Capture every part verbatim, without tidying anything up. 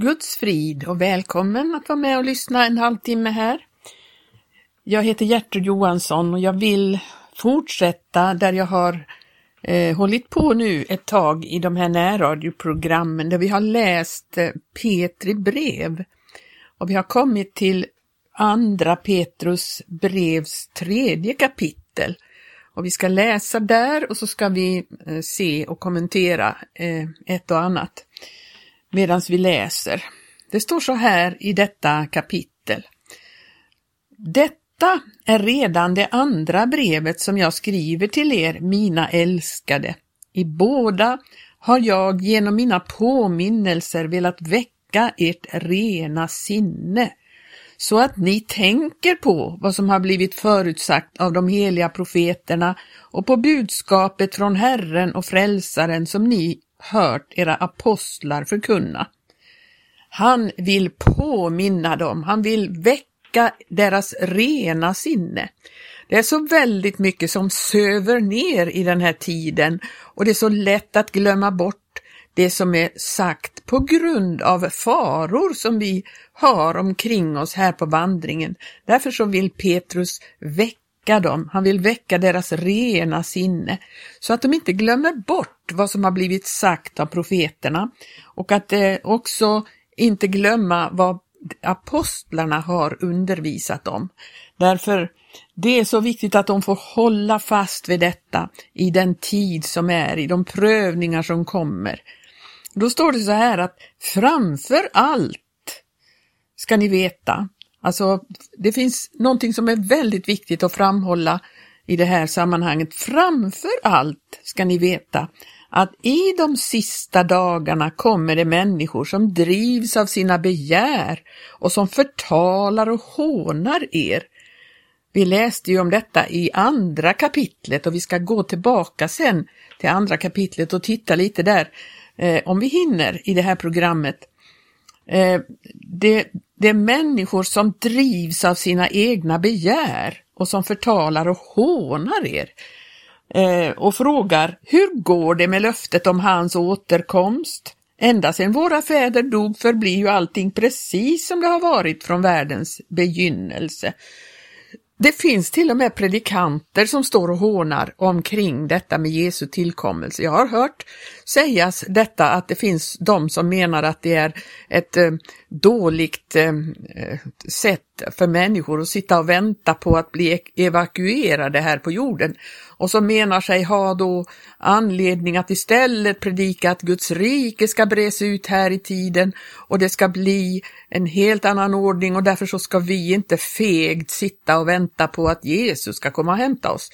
Guds frid och välkommen att vara med och lyssna en halvtimme här. Jag heter Gertrud Johansson och jag vill fortsätta där jag har eh, hållit på nu ett tag i de här närradioprogrammen där vi har läst eh, Petri brev. Och vi har kommit till andra Petrus brevs tredje kapitel. Och vi ska läsa där och så ska vi eh, se och kommentera eh, ett och annat medan vi läser. Det står så här i detta kapitel. Detta är redan det andra brevet som jag skriver till er, mina älskade. I båda har jag genom mina påminnelser velat väcka ert rena sinne, så att ni tänker på vad som har blivit förutsagt av de heliga profeterna och på budskapet från Herren och Frälsaren som ni hört era apostlar förkunna. Han vill påminna dem, han vill väcka deras rena sinne. Det är så väldigt mycket som söver ner i den här tiden och det är så lätt att glömma bort det som är sagt på grund av faror som vi har omkring oss här på vandringen. Därför så vill Petrus väcka dem. Han vill väcka deras rena sinne så att de inte glömmer bort vad som har blivit sagt av profeterna och att eh, också inte glömma vad apostlarna har undervisat om. Därför det är så viktigt att de får hålla fast vid detta i den tid som är, i de prövningar som kommer. Då står det så här att framför allt ska ni veta. Alltså det finns någonting som är väldigt viktigt att framhålla i det här sammanhanget. Framför allt ska ni veta att i de sista dagarna kommer det människor som drivs av sina begär och som förtalar och hånar er. Vi läste ju om detta i andra kapitlet och vi ska gå tillbaka sen till andra kapitlet och titta lite där eh, om vi hinner i det här programmet. Eh, det Det är människor som drivs av sina egna begär och som förtalar och hånar er eh, och frågar hur går det med löftet om hans återkomst? Ända sedan våra fäder dog förblir ju allting precis som det har varit från världens begynnelse. Det finns till och med predikanter som står och hånar omkring detta med Jesu tillkommelse. Jag har hört sägas detta att det finns de som menar att det är ett dåligt sätt för människor att sitta och vänta på att bli evakuerade här på jorden. Och som menar sig ha då anledning att istället predika att Guds rike ska bres ut här i tiden och det ska bli en helt annan ordning och därför så ska vi inte fegt sitta och vänta på att Jesus ska komma och hämta oss.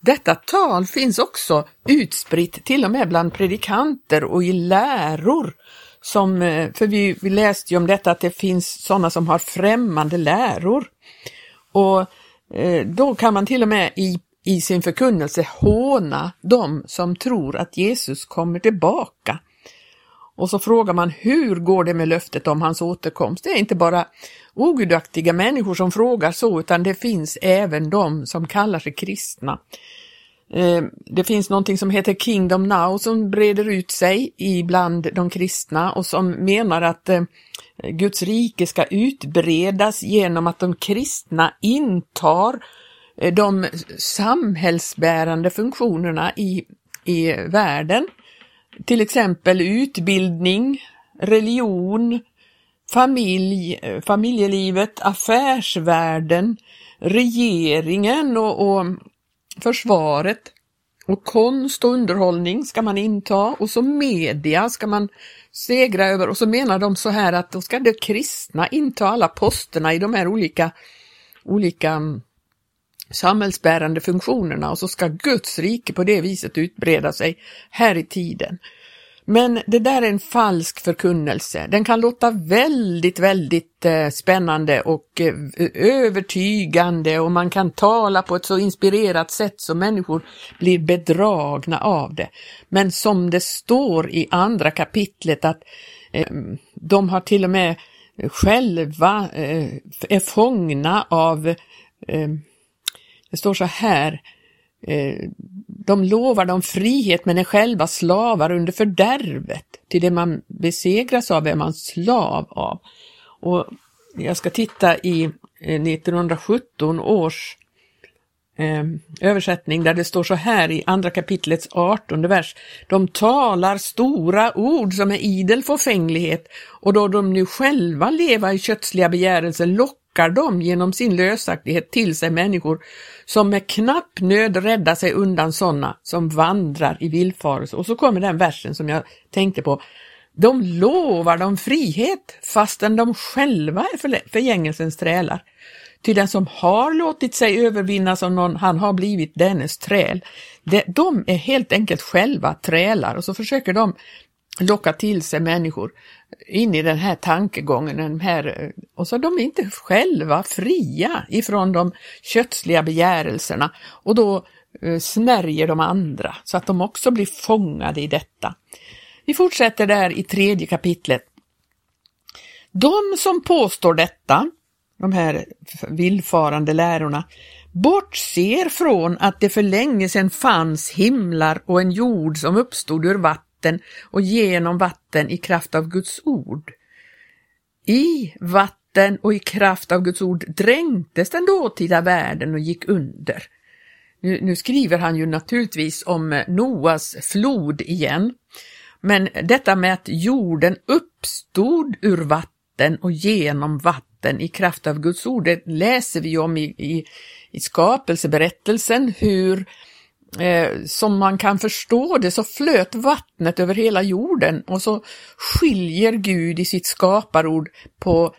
Detta tal finns också utspritt till och med bland predikanter och i läror. Som, för vi, vi läste ju om detta att det finns sådana som har främmande läror. Och eh, då kan man till och med i i sin förkunnelse håna de som tror att Jesus kommer tillbaka. Och så frågar man hur går det med löftet om hans återkomst? Det är inte bara ogudaktiga människor som frågar så utan det finns även de som kallar sig kristna. Det finns någonting som heter Kingdom Now som breder ut sig ibland de kristna och som menar att Guds rike ska utbredas genom att de kristna intar de samhällsbärande funktionerna i, i världen, till exempel utbildning, religion, familj, familjelivet, affärsvärlden, regeringen och, och försvaret och konst och underhållning ska man inta och så media ska man segra över och så menar de så här att då ska de kristna inta alla posterna i de här olika olika samhällsbärande funktionerna och så ska Guds rike på det viset utbreda sig här i tiden. Men det där är en falsk förkunnelse. Den kan låta väldigt, väldigt spännande och övertygande och man kan tala på ett så inspirerat sätt så människor blir bedragna av det. Men som det står i andra kapitlet att de har till och med själva är fångna av. Det står så här, eh, de lovar dem frihet, men är själva slavar under fördärvet. Till det man besegras av är man slav av. Och jag ska titta i nittonhundrasjutton års eh, översättning där det står så här i andra kapitlets artonde vers. De talar stora ord som är idel förfänglighet, och då de nu själva lever i kötsliga begärelser lockar de genom sin lösaktighet till sig människor som med knapp nöd räddar sig undan sådana som vandrar i villfarelse. Och så kommer den versen som jag tänkte på. De lovar dem frihet fastän de själva är förgängelsens trälar. Till den som har låtit sig övervinnas av någon, han har blivit dennes träl. De är helt enkelt själva trälar, och så försöker de locka till sig människor in i den här tankegången. Den här, och så de är inte själva fria ifrån de kötsliga begärelserna, och då snärjer de andra så att de också blir fångade i detta. Vi fortsätter där i tredje kapitlet. De som påstår detta, de här villfarande lärorna, bortser från att det för länge sedan fanns himlar och en jord som uppstod ur vatten och genom vatten i kraft av Guds ord. I vatten och i kraft av Guds ord dränktes den dåtida världen och gick under. Nu, nu skriver han ju naturligtvis om Noas flod igen. Men detta med att jorden uppstod ur vatten och genom vatten i kraft av Guds ord, det läser vi om i, i, i skapelseberättelsen, hur eh, som man kan förstå det, så flöt vattnet över hela jorden, och så skiljer Gud i sitt skaparord på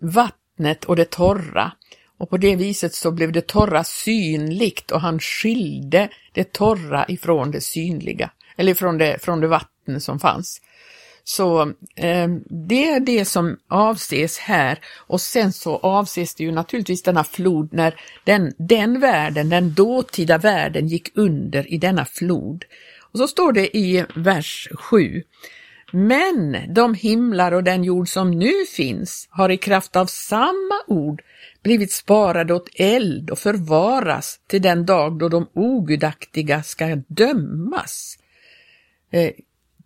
vattnet och det torra. Och på det viset så blev det torra synligt, och han skilde det torra ifrån det synliga, eller från det, från det vatten som fanns. Så eh, det är det som avses här, och sen så avses det ju naturligtvis denna flod när den, den världen, den dåtida världen gick under i denna flod. Och så står det i vers sju. Men de himlar och den jord som nu finns har i kraft av samma ord blivit sparade åt eld och förvaras till den dag då de ogudaktiga ska dömas. Eh,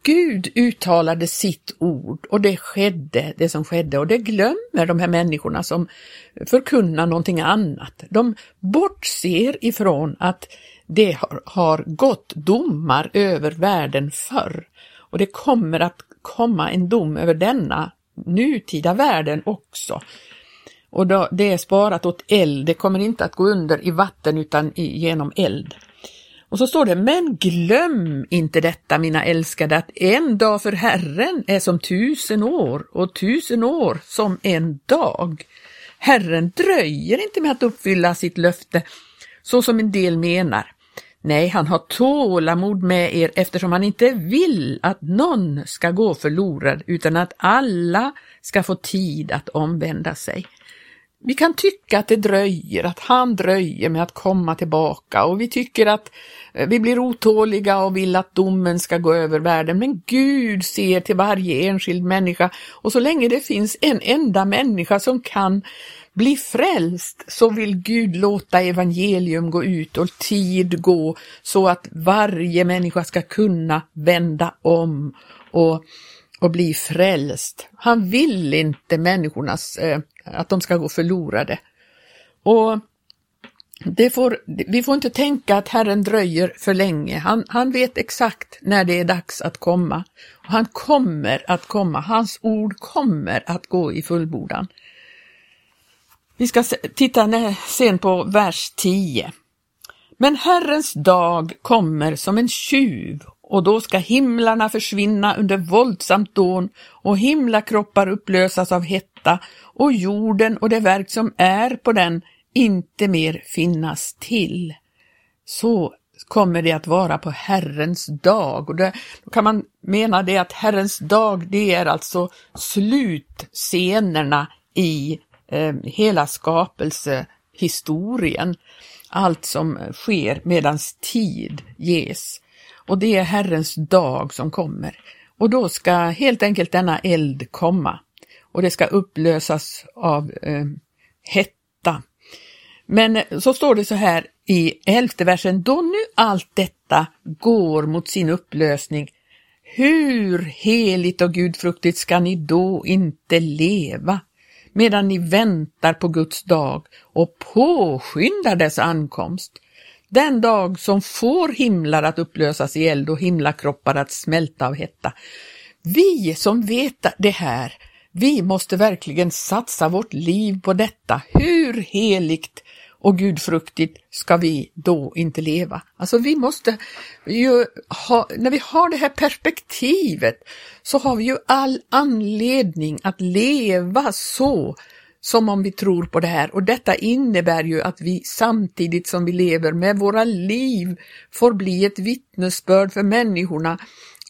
Gud uttalade sitt ord, och det skedde, det som skedde, och det glömmer de här människorna som förkunnar någonting annat. De bortser ifrån att det har, har gått domar över världen förr, och det kommer att komma en dom över denna nutida världen också. Och då, det är sparat åt eld, det kommer inte att gå under i vatten utan i, genom eld. Och så står det, men glöm inte detta, mina älskade, att en dag för Herren är som tusen år och tusen år som en dag. Herren dröjer inte med att uppfylla sitt löfte, så som en del menar. Nej, han har tålamod med er, eftersom han inte vill att någon ska gå förlorad, utan att alla ska få tid att omvända sig. Vi kan tycka att det dröjer, att han dröjer med att komma tillbaka, och vi tycker att vi blir otåliga och vill att domen ska gå över världen. Men Gud ser till varje enskild människa, och så länge det finns en enda människa som kan bli frälst, så vill Gud låta evangelium gå ut och tid gå, så att varje människa ska kunna vända om och, och bli frälst. Han vill inte människornas... Eh, att de ska gå förlorade. Och det får, vi får inte tänka att Herren dröjer för länge. Han, han vet exakt när det är dags att komma. Och han kommer att komma. Hans ord kommer att gå i fullbordan. Vi ska titta sen på vers tio. Men Herrens dag kommer som en tjuv, och då ska himlarna försvinna under våldsamt dån, och himlakroppar upplösas av hetta, och jorden och det verk som är på den inte mer finnas till. Så kommer det att vara på Herrens dag. Och det, då kan man mena det att Herrens dag, det är alltså slutscenerna i eh, hela skapelsehistorien. Allt som sker medans tid ges. Och det är Herrens dag som kommer. Och då ska helt enkelt denna eld komma. Och det ska upplösas av eh, hetta. Men så står det så här i elfte versen, då nu allt detta går mot sin upplösning, hur heligt och gudfruktigt ska ni då inte leva, medan ni väntar på Guds dag och påskyndar dess ankomst, den dag som får himlar att upplösas i eld och himlakroppar att smälta av hetta. Vi som vet det här, vi måste verkligen satsa vårt liv på detta. Hur heligt och gudfruktigt ska vi då inte leva? Alltså vi måste ju ha, när vi har det här perspektivet så har vi ju all anledning att leva så som om vi tror på det här. Och detta innebär ju att vi samtidigt som vi lever med våra liv får bli ett vittnesbörd för människorna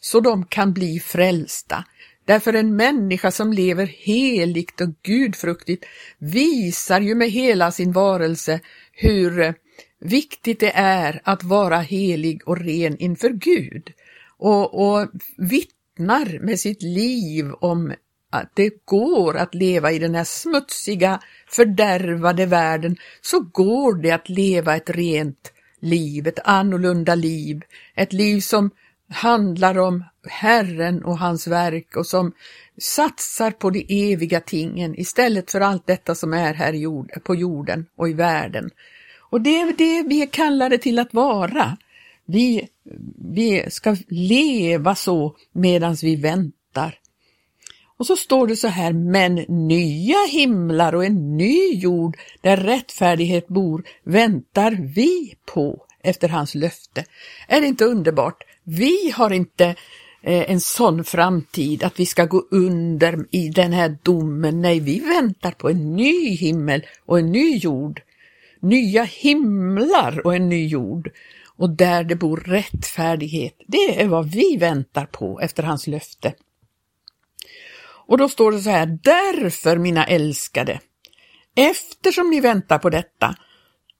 så de kan bli frälsta. Därför en människa som lever heligt och gudfruktigt visar ju med hela sin varelse hur viktigt det är att vara helig och ren inför Gud. Och, och vittnar med sitt liv om att det går att leva i den här smutsiga, fördärvade världen, så går det att leva ett rent liv, ett annorlunda liv, ett liv som handlar om Herren och hans verk och som satsar på de eviga tingen istället för allt detta som är här jord, på jorden och i världen. Och det är det vi kallar det till att vara. Vi, vi ska leva så medan vi väntar. Och så står det så här, men nya himlar och en ny jord där rättfärdighet bor väntar vi på efter hans löfte. Är det inte underbart? Vi har inte en sån framtid att vi ska gå under i den här domen. Nej, vi väntar på en ny himmel och en ny jord. Nya himlar och en ny jord. Och där det bor rättfärdighet. Det är vad vi väntar på efter hans löfte. Och då står det så här, därför mina älskade, eftersom ni väntar på detta,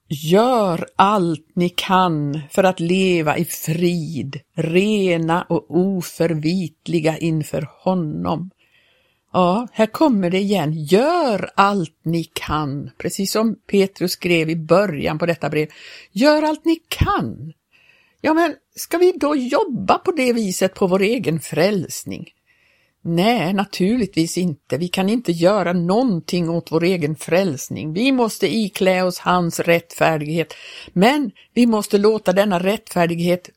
gör allt ni kan för att leva i frid, rena och oförvitliga inför honom. Ja, här kommer det igen. Gör allt ni kan. Precis som Petrus skrev i början på detta brev. Gör allt ni kan. Ja, men ska vi då jobba på det viset på vår egen frälsning? Nej, naturligtvis inte. Vi kan inte göra någonting åt vår egen frälsning. Vi måste iklä oss hans rättfärdighet. Men vi måste låta denna rättfärdighet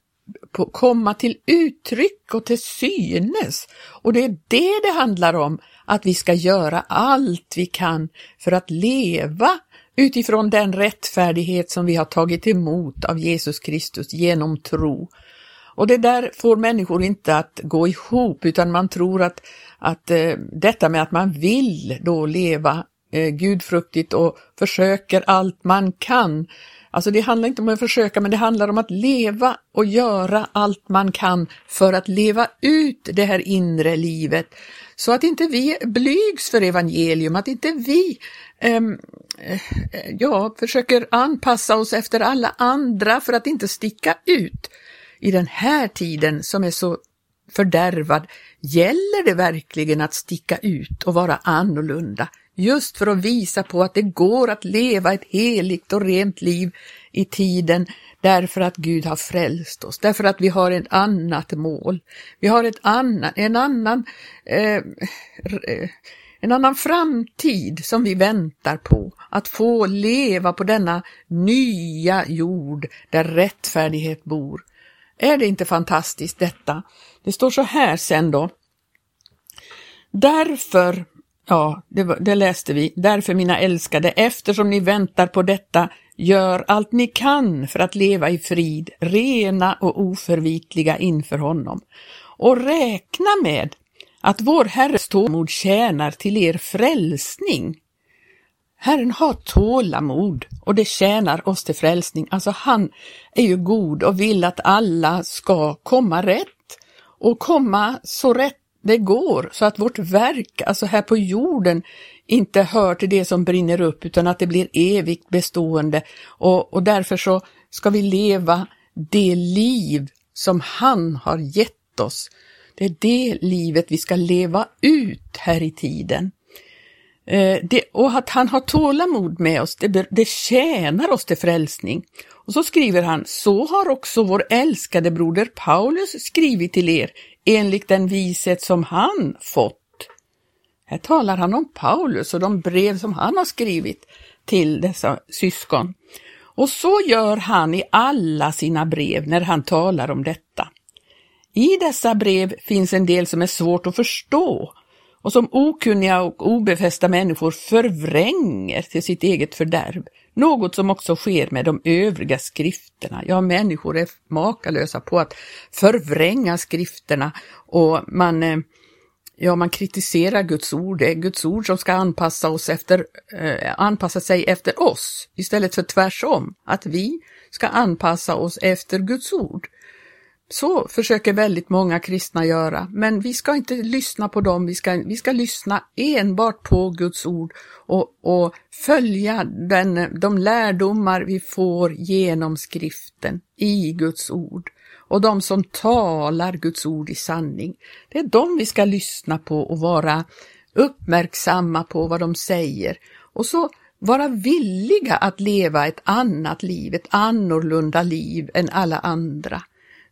komma till uttryck och till synes. Och det är det det handlar om, att vi ska göra allt vi kan för att leva utifrån den rättfärdighet som vi har tagit emot av Jesus Kristus genom tro. Och det där får människor inte att gå ihop, utan man tror att, att eh, detta med att man vill då leva eh, gudfruktigt och försöker allt man kan. Alltså det handlar inte om att försöka, men det handlar om att leva och göra allt man kan för att leva ut det här inre livet. Så att inte vi blygs för evangelium, att inte vi eh, ja, försöker anpassa oss efter alla andra för att inte sticka ut. I den här tiden som är så fördärvad gäller det verkligen att sticka ut och vara annorlunda. Just för att visa på att det går att leva ett heligt och rent liv i tiden, därför att Gud har frälst oss. Därför att vi har ett annat mål. Vi har ett annan, en, annan, eh, en annan framtid som vi väntar på. Att få leva på denna nya jord där rättfärdighet bor. Är det inte fantastiskt detta? Det står så här sen då. Därför, ja det, var, det läste vi, därför mina älskade, eftersom ni väntar på detta, gör allt ni kan för att leva i frid, rena och oförvitliga inför honom. Och räkna med att vår Herres tålamod tjänar till er frälsning. Herren har tålamod och det tjänar oss till frälsning. Alltså han är ju god och vill att alla ska komma rätt och komma så rätt det går. Så att vårt verk, alltså här på jorden, inte hör till det som brinner upp, utan att det blir evigt bestående. Och, och därför så ska vi leva det liv som han har gett oss. Det är det livet vi ska leva ut här i tiden. Eh, det, och att han har tålamod med oss, det, det tjänar oss till frälsning. Och så skriver han, så har också vår älskade broder Paulus skrivit till er enligt den vishet som han fått. Här talar han om Paulus och de brev som han har skrivit till dessa syskon. Och så gör han i alla sina brev när han talar om detta. I dessa brev finns en del som är svårt att förstå och som okunniga och obefästa människor förvränger till sitt eget fördärv. Något som också sker med de övriga skrifterna. Ja, människor är makalösa på att förvränga skrifterna och man... Ja, man kritiserar Guds ord. Det är Guds ord som ska anpassa, oss efter, eh, anpassa sig efter oss istället för tvärsom. Att vi ska anpassa oss efter Guds ord. Så försöker väldigt många kristna göra. Men vi ska inte lyssna på dem. Vi ska, vi ska lyssna enbart på Guds ord och, och följa den, de lärdomar vi får genom skriften i Guds ord. Och de som talar Guds ord i sanning, det är de vi ska lyssna på och vara uppmärksamma på vad de säger. Och så vara villiga att leva ett annat liv, ett annorlunda liv än alla andra.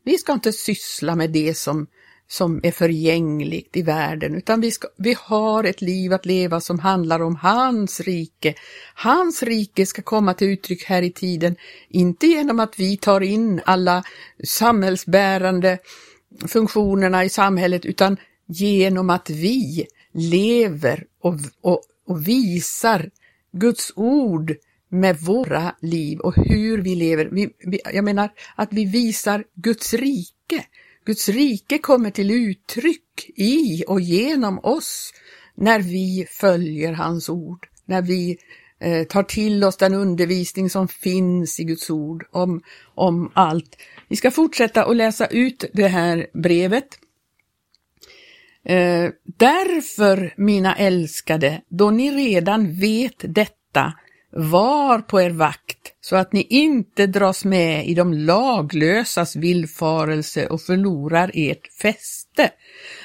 Vi ska inte syssla med det som, som är förgängligt i världen, utan vi, ska, vi har ett liv att leva som handlar om hans rike. Hans rike ska komma till uttryck här i tiden, inte genom att vi tar in alla samhällsbärande funktionerna i samhället, utan genom att vi lever och, och, och visar Guds ord med våra liv och hur vi lever. Vi, vi, jag menar att vi visar Guds rike. Guds rike kommer till uttryck i och genom oss när vi följer hans ord. När vi eh, tar till oss den undervisning som finns i Guds ord om, om allt. Vi ska fortsätta att läsa ut det här brevet. Eh, Därför, mina älskade, då ni redan vet detta, var på er vakt så att ni inte dras med i de laglösas villfarelse och förlorar ert fäste.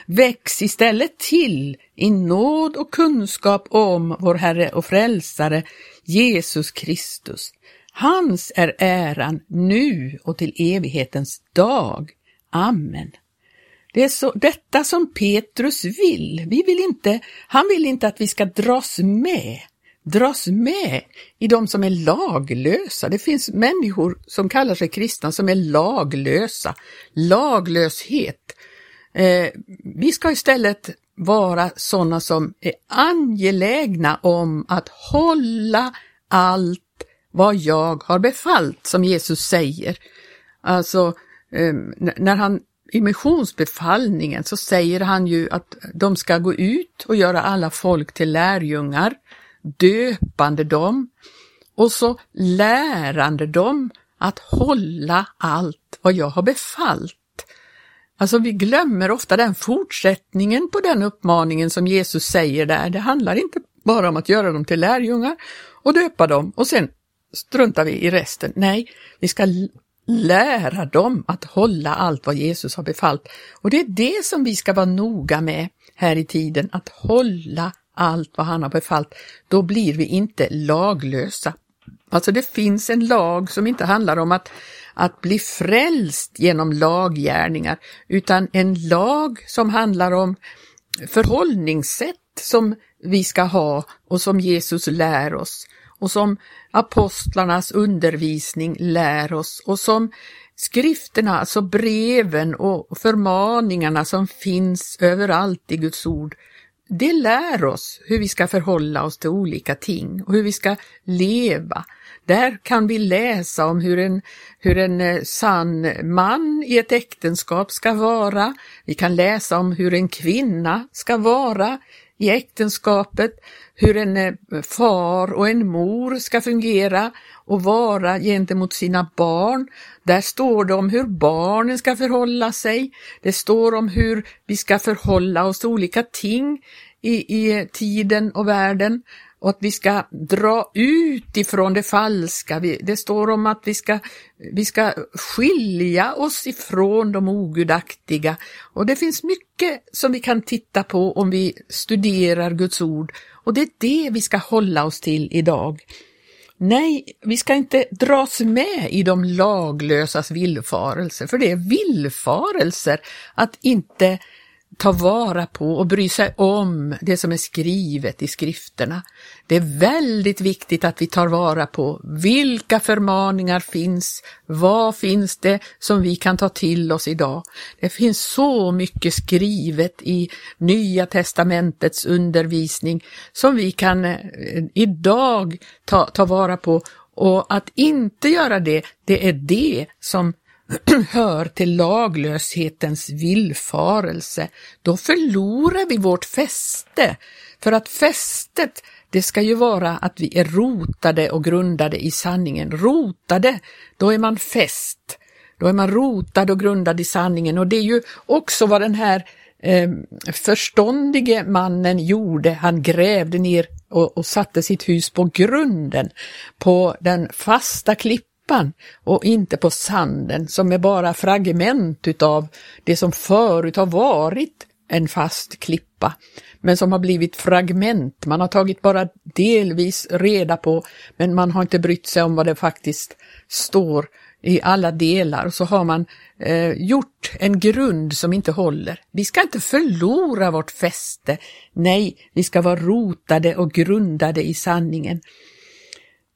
Väx istället till i nåd och kunskap om vår Herre och Frälsare Jesus Kristus. Hans är äran nu och till evighetens dag. Amen. Det är så, detta som Petrus vill. Vi vill inte, han vill inte att vi ska dras med. dras med i de som är laglösa. Det finns människor som kallar sig kristna som är laglösa. Laglöshet. Eh, vi ska istället vara sådana som är angelägna om att hålla allt vad jag har befallt, som Jesus säger. Alltså, eh, när han i missionsbefallningen så säger han ju att de ska gå ut och göra alla folk till lärjungar, döpande dem och så lärande dem att hålla allt vad jag har befallt. Alltså vi glömmer ofta den fortsättningen på den uppmaningen som Jesus säger där. Det handlar inte bara om att göra dem till lärjungar och döpa dem och sen struntar vi i resten. Nej, vi ska lära dem att hålla allt vad Jesus har befallt. Och det är det som vi ska vara noga med här i tiden, att hålla allt vad han har befallt, då blir vi inte laglösa. Alltså det finns en lag som inte handlar om att, att bli frälst genom laggärningar, utan en lag som handlar om förhållningssätt som vi ska ha och som Jesus lär oss och som apostlarnas undervisning lär oss och som skrifterna, alltså breven och förmaningarna som finns överallt i Guds ord, det lär oss hur vi ska förhålla oss till olika ting och hur vi ska leva. Där kan vi läsa om hur en, hur en sann man i ett äktenskap ska vara. Vi kan läsa om hur en kvinna ska vara i äktenskapet, hur en far och en mor ska fungera och vara gentemot sina barn. Där står det om hur barnen ska förhålla sig. Det står om hur vi ska förhålla oss till olika ting i, i tiden och världen. Och att vi ska dra ut ifrån det falska. Det står om att vi ska, vi ska skilja oss ifrån de ogudaktiga. Och det finns mycket som vi kan titta på om vi studerar Guds ord. Och det är det vi ska hålla oss till idag. Nej, vi ska inte dras med i de laglösas villfarelser. För det är villfarelser att inte ta vara på och bry sig om det som är skrivet i skrifterna. Det är väldigt viktigt att vi tar vara på vilka förmaningar finns, vad finns det som vi kan ta till oss idag. Det finns så mycket skrivet i Nya testamentets undervisning som vi kan idag ta, ta vara på, och att inte göra det, det är det som hör till laglöshetens villfarelse. Då förlorar vi vårt fäste. För att fästet, det ska ju vara att vi är rotade och grundade i sanningen. Rotade, då är man fäst. Då är man rotad och grundad i sanningen. Och det är ju också vad den här eh, förståndige mannen gjorde. Han grävde ner och, och satte sitt hus på grunden, på den fasta klipp. Och inte på sanden, som är bara fragment utav det som förut har varit en fast klippa, men som har blivit fragment. Man har tagit bara delvis reda på, men man har inte brytt sig om vad det faktiskt står i alla delar. Och så har man eh, gjort en grund som inte håller. Vi ska inte förlora vårt fäste. Nej, vi ska vara rotade och grundade i sanningen.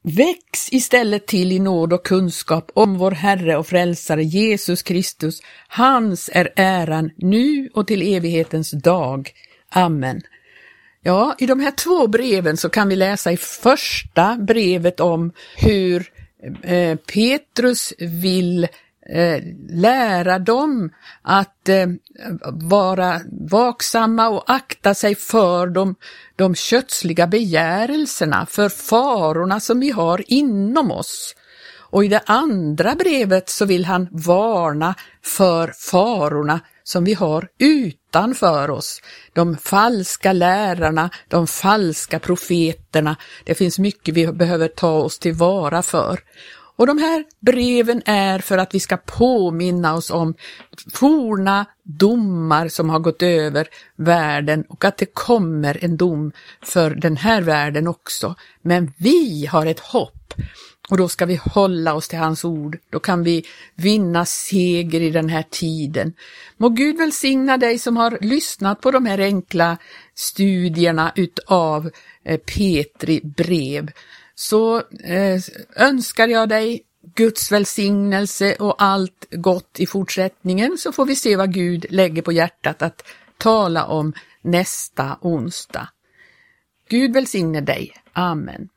Väx istället till i nåd och kunskap om vår Herre och Frälsare Jesus Kristus. Hans är äran nu och till evighetens dag. Amen. Ja, i de här två breven så kan vi läsa i första brevet om hur eh, Petrus vill eh, lära dem att eh, vara vaksamma och akta sig för de de kötsliga begärelserna, för farorna som vi har inom oss. Och i det andra brevet så vill han varna för farorna som vi har utanför oss. De falska lärarna, de falska profeterna. Det finns mycket vi behöver ta oss tillvara för. Och de här breven är för att vi ska påminna oss om forna domar som har gått över världen, och att det kommer en dom för den här världen också. Men vi har ett hopp, och då ska vi hålla oss till hans ord. Då kan vi vinna seger i den här tiden. Må Gud välsigna dig som har lyssnat på de här enkla studierna utav Petri brev. Så eh, önskar jag dig Guds välsignelse och allt gott i fortsättningen, så får vi se vad Gud lägger på hjärtat att tala om nästa onsdag. Gud välsigne dig. Amen.